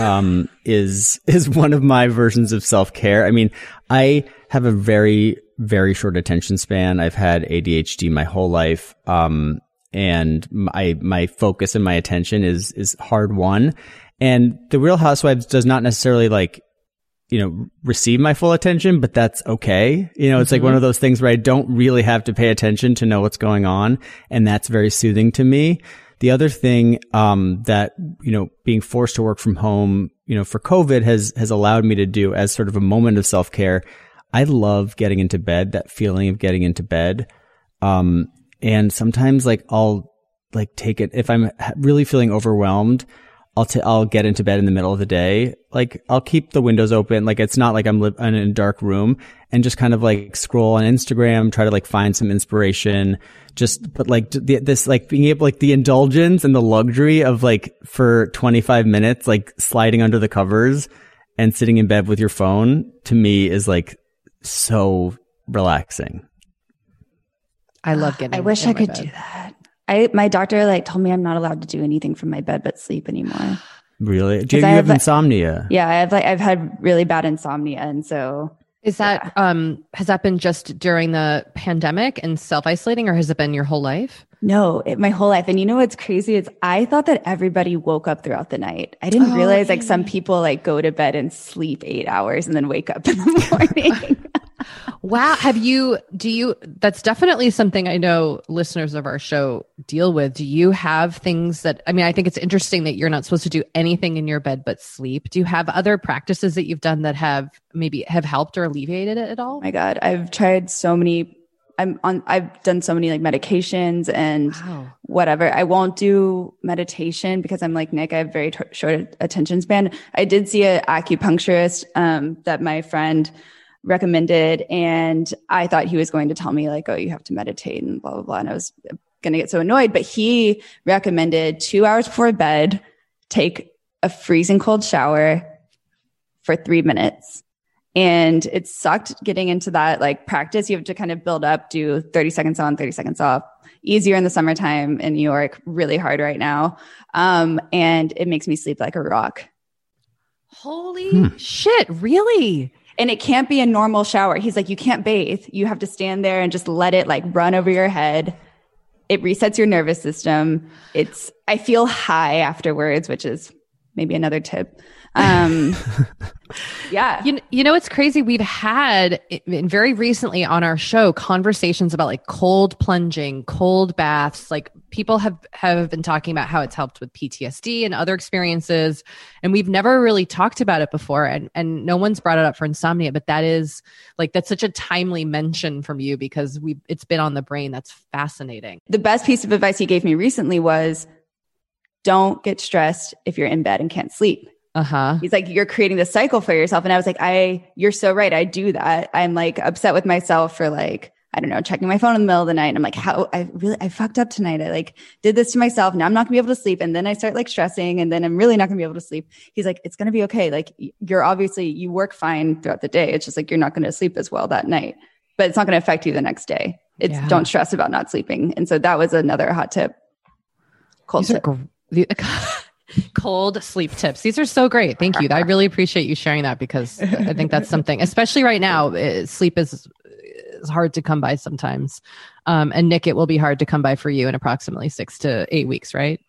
um, is, is one of my versions of self-care. I mean, I have a very, very short attention span. I've had A D H D my whole life. Um, and my, my focus and my attention is, is hard won. And the Real Housewives does not necessarily like, you know, receive my full attention, but that's okay. You know, it's mm-hmm. like one of those things where I don't really have to pay attention to know what's going on. And that's very soothing to me. The other thing, um, that, you know, being forced to work from home, you know, for COVID has, has allowed me to do as sort of a moment of self-care. I love getting into bed, that feeling of getting into bed. Um, and sometimes like I'll like take it, if I'm really feeling overwhelmed, I'll, t- I'll get into bed in the middle of the day. Like I'll keep the windows open. Like it's not like I'm li- in a dark room, and just kind of like scroll on Instagram, try to like find some inspiration, just, but like the, this, like being able, like the indulgence and the luxury of like for twenty-five minutes, like sliding under the covers and sitting in bed with your phone, to me is like, so relaxing. I love getting. I wish I could bed. do that. I my doctor like told me I'm not allowed to do anything from my bed but sleep anymore. Really? Do you, you have, have insomnia? Yeah, I have. Like I've had really bad insomnia, and so is that yeah. um has that been just during the pandemic and self isolating, or has it been your whole life? No, it, my whole life. And you know what's crazy is I thought that everybody woke up throughout the night. I didn't oh, realize okay. like some people like go to bed and sleep eight hours and then wake up in the morning. Wow. Have you, do you, that's definitely something I know listeners of our show deal with. Do you have things that, I mean, I think it's interesting that you're not supposed to do anything in your bed but sleep. Do you have other practices that you've done that have maybe have helped or alleviated it at all? Oh my God. I've tried so many. I'm on, I've done so many like medications and wow. whatever. I won't do meditation because I'm like Nick, I have very t- short attention span. I did see an acupuncturist um, that my friend recommended, and I thought he was going to tell me like, oh, you have to meditate and blah, blah, blah. And I was going to get so annoyed, but he recommended two hours before bed, take a freezing cold shower for three minutes. And it sucked getting into that like practice. You have to kind of build up, do thirty seconds on, thirty seconds off. Easier in the summertime in New York, really hard right now. Um, and it makes me sleep like a rock. Holy hmm. shit, really? And it can't be a normal shower. He's like, you can't bathe. You have to stand there and just let it like run over your head. It resets your nervous system. It's, I feel high afterwards, which is maybe another tip. Um, yeah. You, you know, it's crazy. We've had very recently on our show conversations about like cold plunging, cold baths. Like people have, have been talking about how it's helped with P T S D and other experiences. And we've never really talked about it before. And, and no one's brought it up for insomnia, but that is like, that's such a timely mention from you because we it's been on the brain. That's fascinating. The best piece of advice he gave me recently was, don't get stressed if you're in bed and can't sleep. Uh-huh. He's like, you're creating this cycle for yourself. And I was like, I, you're so right. I do that. I'm like upset with myself for like, I don't know, checking my phone in the middle of the night. And I'm like, how I really, I fucked up tonight. I like did this to myself. Now I'm not gonna be able to sleep. And then I start like stressing and then I'm really not gonna be able to sleep. He's like, it's gonna be okay. Like you're obviously, you work fine throughout the day. It's just like, you're not gonna sleep as well that night, but it's not gonna affect you the next day. It's yeah. Don't stress about not sleeping. And so that was another hot tip. Cold These tip. Gr- the, cold sleep tips. These are so great. Thank you. I really appreciate you sharing that because I think that's something, especially right now, it, sleep is, is hard to come by sometimes. Um, and Nick, it will be hard to come by for you in approximately six to eight weeks, right?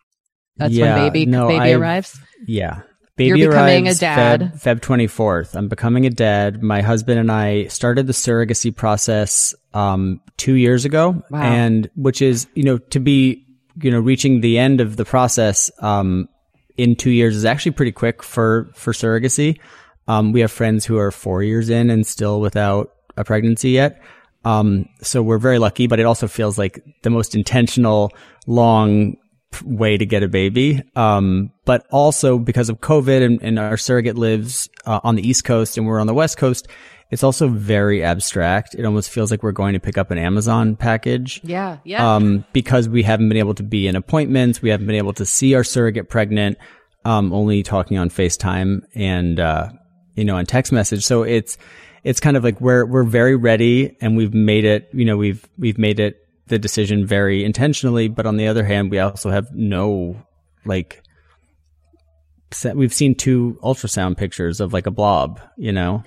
That's yeah, when baby no, baby I, arrives. Yeah. Baby You're becoming arrives a dad. February twenty-fourth. I'm becoming a dad. My husband and I started the surrogacy process um, two years ago. Wow. And which is, you know, to be, you know, reaching the end of the process um, in two years is actually pretty quick for, for surrogacy. Um, we have friends who are four years in and still without a pregnancy yet. Um, so we're very lucky, but it also feels like the most intentional, long way to get a baby. Um, but also because of COVID and, and our surrogate lives uh, on the East Coast and we're on the West Coast, it's also very abstract. It almost feels like we're going to pick up an Amazon package. Yeah. Yeah. Um, because we haven't been able to be in appointments. We haven't been able to see our surrogate pregnant, um, only talking on FaceTime and, uh, you know, on text message. So it's, it's kind of like we're, we're very ready and we've made it, you know, we've, we've made it. the decision very intentionally, but on the other hand, we also have no, like, we've seen two ultrasound pictures of like a blob, you know?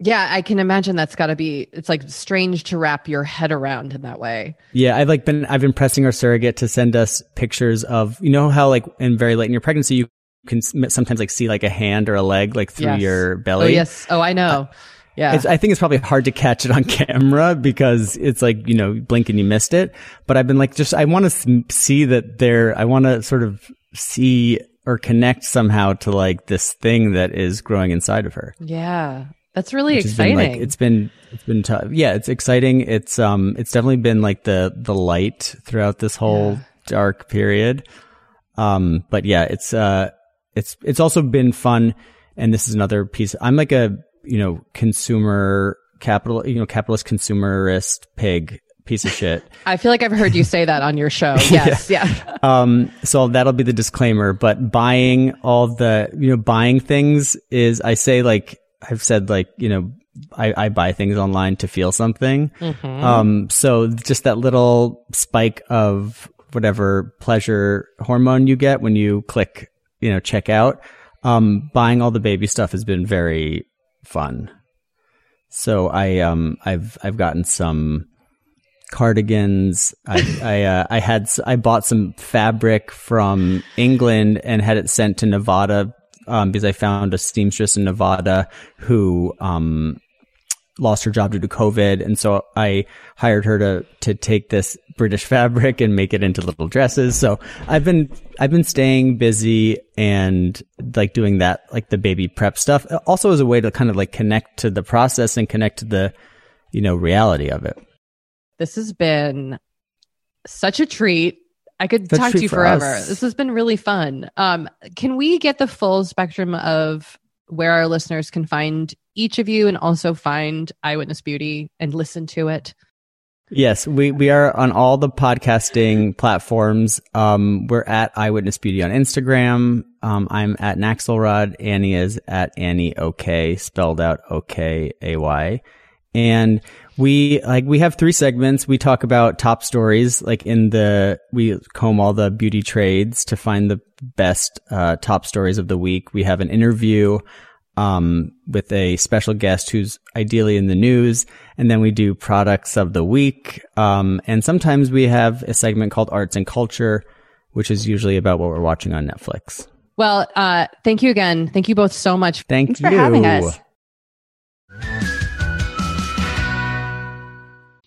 Yeah, I can imagine that's got to be, it's like strange to wrap your head around in that way. Yeah, I've like been, I've been pressing our surrogate to send us pictures of, you know how like in very late in your pregnancy, you can sometimes like see like a hand or a leg like through yes. your belly. Oh, yes. Oh, I know. Uh, Yeah, it's, I think it's probably hard to catch it on camera because it's like, you know, blink and you missed it. But I've been like, just, I want to see that there, I want to sort of see or connect somehow to like this thing that is growing inside of her. Yeah, that's really Which exciting. Been like, it's been, it's been tough. Yeah, it's exciting. It's, um, it's definitely been like the, the light throughout this whole yeah. dark period. Um, but yeah, it's, uh, it's, it's also been fun. And this is another piece. I'm like a, you know, consumer capital, you know, capitalist consumerist pig piece of shit. I feel like I've heard you say that on your show. Yes. yeah. yeah. Um, so that'll be the disclaimer, but buying all the, you know, buying things is, I say like, I've said like, you know, I, I buy things online to feel something. Mm-hmm. Um, so just that little spike of whatever pleasure hormone you get when you click, you know, check out, um, buying all the baby stuff has been very fun. So I um I've I've gotten some cardigans. I I uh, I had I bought some fabric from England and had it sent to Nevada um because I found a seamstress in Nevada who um lost her job due to COVID, and so I hired her to to take this British fabric and make it into little dresses. So I've been I've been staying busy and like doing that, like the baby prep stuff, also as a way to kind of like connect to the process and connect to the, you know, reality of it. This has been such a treat. I could talk to you forever. Us. This has been really fun. Um, can we get the full spectrum of where our listeners can find each of you and also find Eyewitness Beauty and listen to it? Yes, we, we are on all the podcasting platforms. Um, we're at Eyewitness Beauty on Instagram. Um, I'm at Naxelrod. Annie is at Annie Okay, spelled out O K A Y. And we like we have three segments. We talk about top stories, like in the we comb all the beauty trades to find the best uh, top stories of the week. We have an interview um, with a special guest who's ideally in the news, and then we do products of the week. Um, and sometimes we have a segment called Arts and Culture, which is usually about what we're watching on Netflix. Well, uh, thank you again. Thank you both so much. Thank Thanks you. for having us.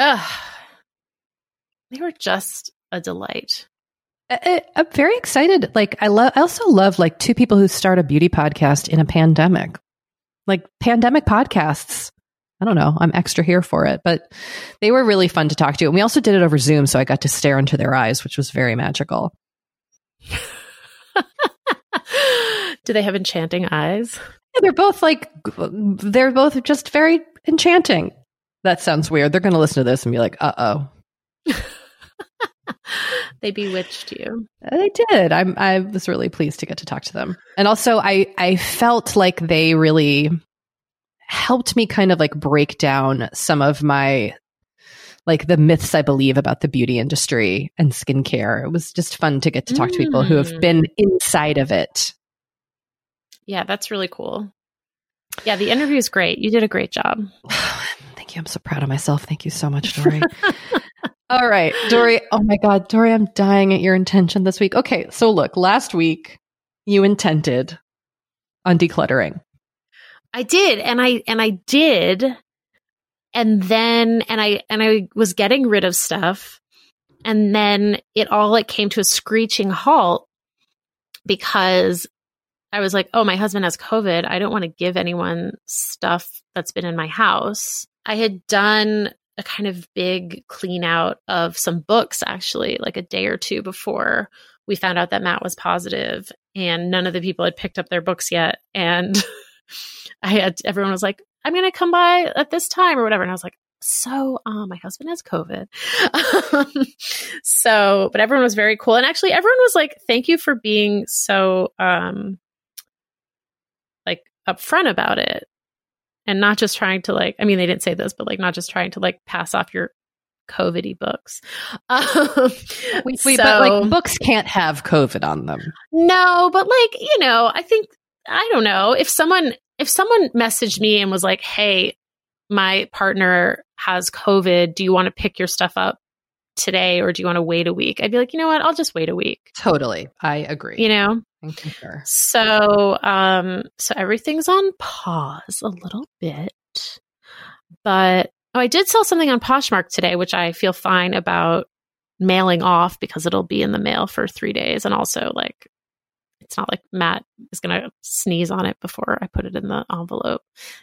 Ugh. They were just a delight. I, I'm very excited. Like, I love, I also love like two people who start a beauty podcast in a pandemic, like pandemic podcasts. I don't know. I'm extra here for it, but they were really fun to talk to. And we also did it over Zoom. So I got to stare into their eyes, which was very magical. Do they have enchanting eyes? Yeah, they're both like, they're both just very enchanting. That sounds weird. They're going to listen to this and be like, uh-oh. They bewitched you. They did. I'm, I was really pleased to get to talk to them. And also I, I felt like they really helped me kind of like break down some of my, like the myths I believe about the beauty industry and skincare. It was just fun to get to talk mm. to people who have been inside of it. Yeah, that's really cool. Yeah, the interview is great. You did a great job. Thank you. I'm so proud of myself. Thank you so much, Dori. All right, Dori. Oh my God, Dori, I'm dying at your intention this week. Okay, so look, last week you intented on decluttering. I did, and I and I did, and then and I and I was getting rid of stuff, and then it all it came to a screeching halt because I was like, oh, my husband has COVID. I don't want to give anyone stuff that's been in my house. I had done a kind of big clean out of some books, actually, like a day or two before we found out that Matt was positive, and none of the people had picked up their books yet. And I had, everyone was like, I'm going to come by at this time or whatever. And I was like, so uh, my husband has COVID. So, but everyone was very cool. And actually everyone was like, thank you for being so um, like upfront about it. And not just trying to like, I mean, they didn't say this, but like not just trying to like pass off your COVID-y books. Um, we, so, but like books can't have COVID on them. No, but like, you know, I think, I don't know. If someone, if someone messaged me and was like, hey, my partner has COVID, do you want to pick your stuff up today or do you want to wait a week? I'd be like, you know what? I'll just wait a week. Totally. I agree. You know? I concur. So, um, so everything's on pause a little bit, but oh, I did sell something on Poshmark today, which I feel fine about mailing off because it'll be in the mail for three days. And also like, it's not like Matt is going to sneeze on it before I put it in the envelope.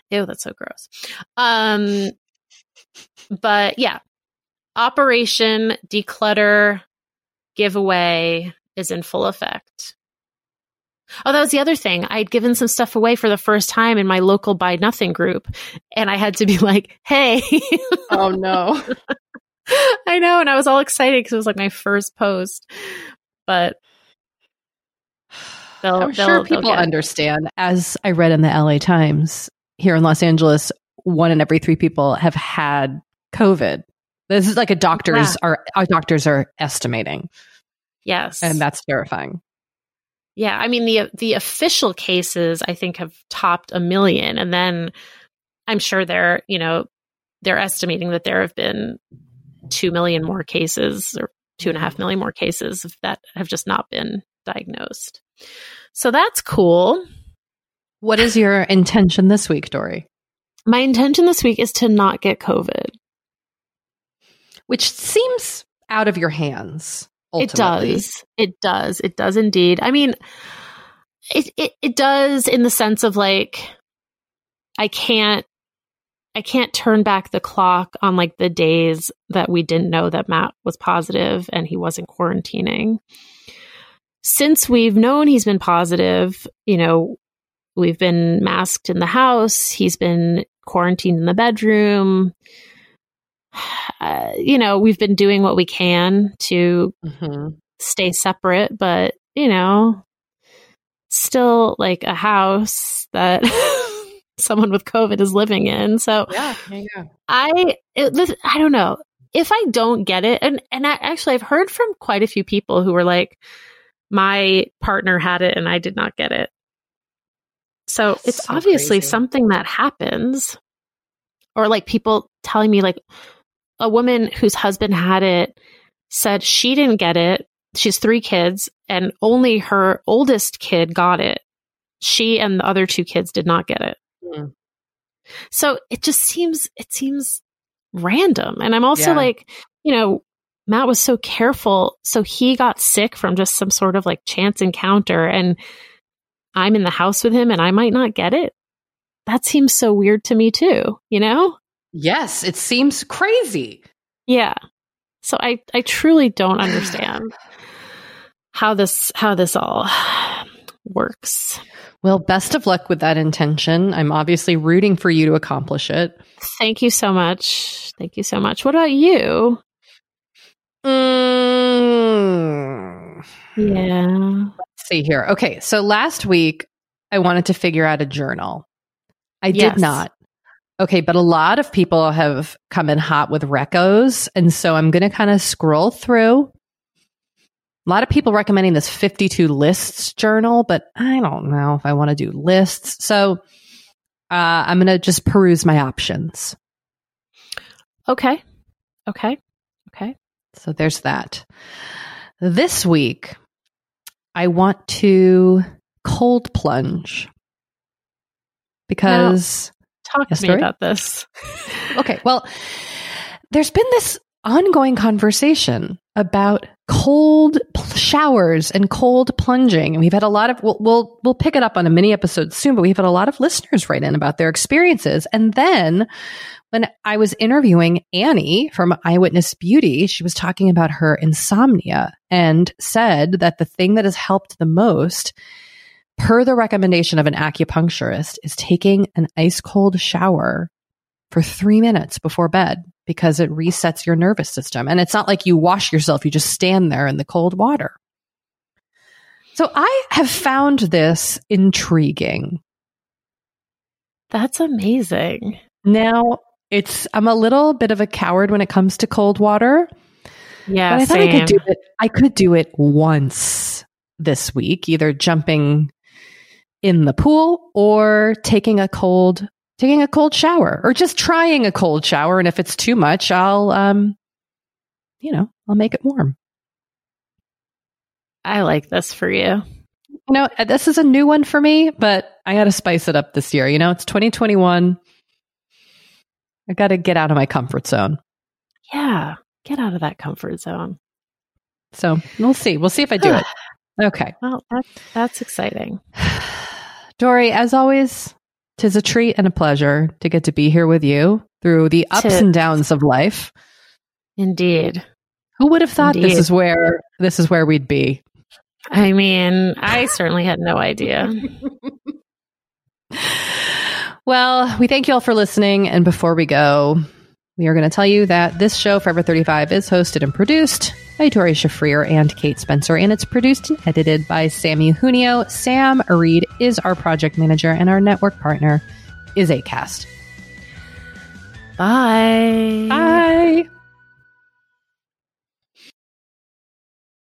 Ew, that's so gross. Um, but yeah, Operation Declutter giveaway is in full effect. Oh, that was the other thing. I'd given some stuff away for the first time in my local Buy Nothing group. And I had to be like, hey. Oh, no. I know. And I was all excited because it was like my first post. But they'll, I'm they'll, sure people understand. As I read in the L A Times, here in Los Angeles, one in every three people have had COVID. This is like a doctors yeah. are our doctors are estimating. Yes. And that's terrifying. Yeah, I mean, the the official cases, I think, have topped a million. And then I'm sure they're, you know, they're estimating that there have been two million more cases or two and a half million more cases that have just not been diagnosed. So that's cool. What is your intention this week, Dori? My intention this week is to not get COVID. Which seems out of your hands. Ultimately. It does. It does. It does indeed. I mean, it, it it does in the sense of like, I can't, I can't turn back the clock on like the days that we didn't know that Matt was positive and he wasn't quarantining. Since we've known he's been positive, you know, we've been masked in the house. He's been quarantined in the bedroom. Uh, you know, we've been doing what we can to mm-hmm. stay separate, but, you know, still like a house that someone with COVID is living in. So yeah, yeah, yeah. I, it, I don't know if I don't get it. And, and I actually, I've heard from quite a few people who were like, my partner had it and I did not get it. So That's it's so obviously crazy. Something that happens. Or like people telling me like a woman whose husband had it said she didn't get it. She's three kids and only her oldest kid got it. She and the other two kids did not get it. Mm. So it just seems, it seems random. And I'm also yeah. like, you know, Matt was so careful. So he got sick from just some sort of like chance encounter and I'm in the house with him and I might not get it. That seems so weird to me too, you know? Yes, it seems crazy. Yeah. So I, I truly don't understand how this how this all works. Well, best of luck with that intention. I'm obviously rooting for you to accomplish it. Thank you so much. Thank you so much. What about you? Mm. Yeah. Let's see here. Okay, so last week I wanted to figure out a journal. I yes. did not. Okay, but a lot of people have come in hot with recos, and so I'm going to kind of scroll through. A lot of people recommending this fifty-two lists journal, but I don't know if I want to do lists. So uh, I'm going to just peruse my options. Okay. Okay. Okay. So there's that. This week, I want to cold plunge. Because now, talk yes, to me Dori? About this. Okay. Well, there's been this ongoing conversation about cold pl- showers and cold plunging. And we've had a lot of, we'll, we'll, we'll pick it up on a mini episode soon, but we've had a lot of listeners write in about their experiences. And then when I was interviewing Annie from Eyewitness Beauty, she was talking about her insomnia and said that the thing that has helped the most, per the recommendation of an acupuncturist, is taking an ice cold shower for three minutes before bed because it resets your nervous system. And it's not like you wash yourself. You just stand there in the cold water. So I have found this intriguing. That's amazing. Now it's, I'm a little bit of a coward when it comes to cold water. Yeah. But I thought I could do it. I could do it once this week, either jumping in the pool or taking a cold, taking a cold shower or just trying a cold shower. And if it's too much, I'll, um, you know, I'll make it warm. I like this for you. You know, this is a new one for me, but I got to spice it up this year. You know, it's twenty twenty-one. I got to get out of my comfort zone. Yeah. Get out of that comfort zone. So we'll see. We'll see if I do it. Okay. Well, that's, that's exciting. Dori, as always, 'tis a treat and a pleasure to get to be here with you through the ups Tis. and downs of life. Indeed. Who would have thought Indeed. this is where this is where we'd be? I mean, I certainly had no idea. Well, we thank you all for listening. And before we go, we are going to tell you that this show, Forever thirty-five, is hosted and produced by Dori Shafrir and Kate Spencer. And it's produced and edited by Sammy Junio. Sam Reed is our project manager, and our network partner is Acast. Bye. Bye.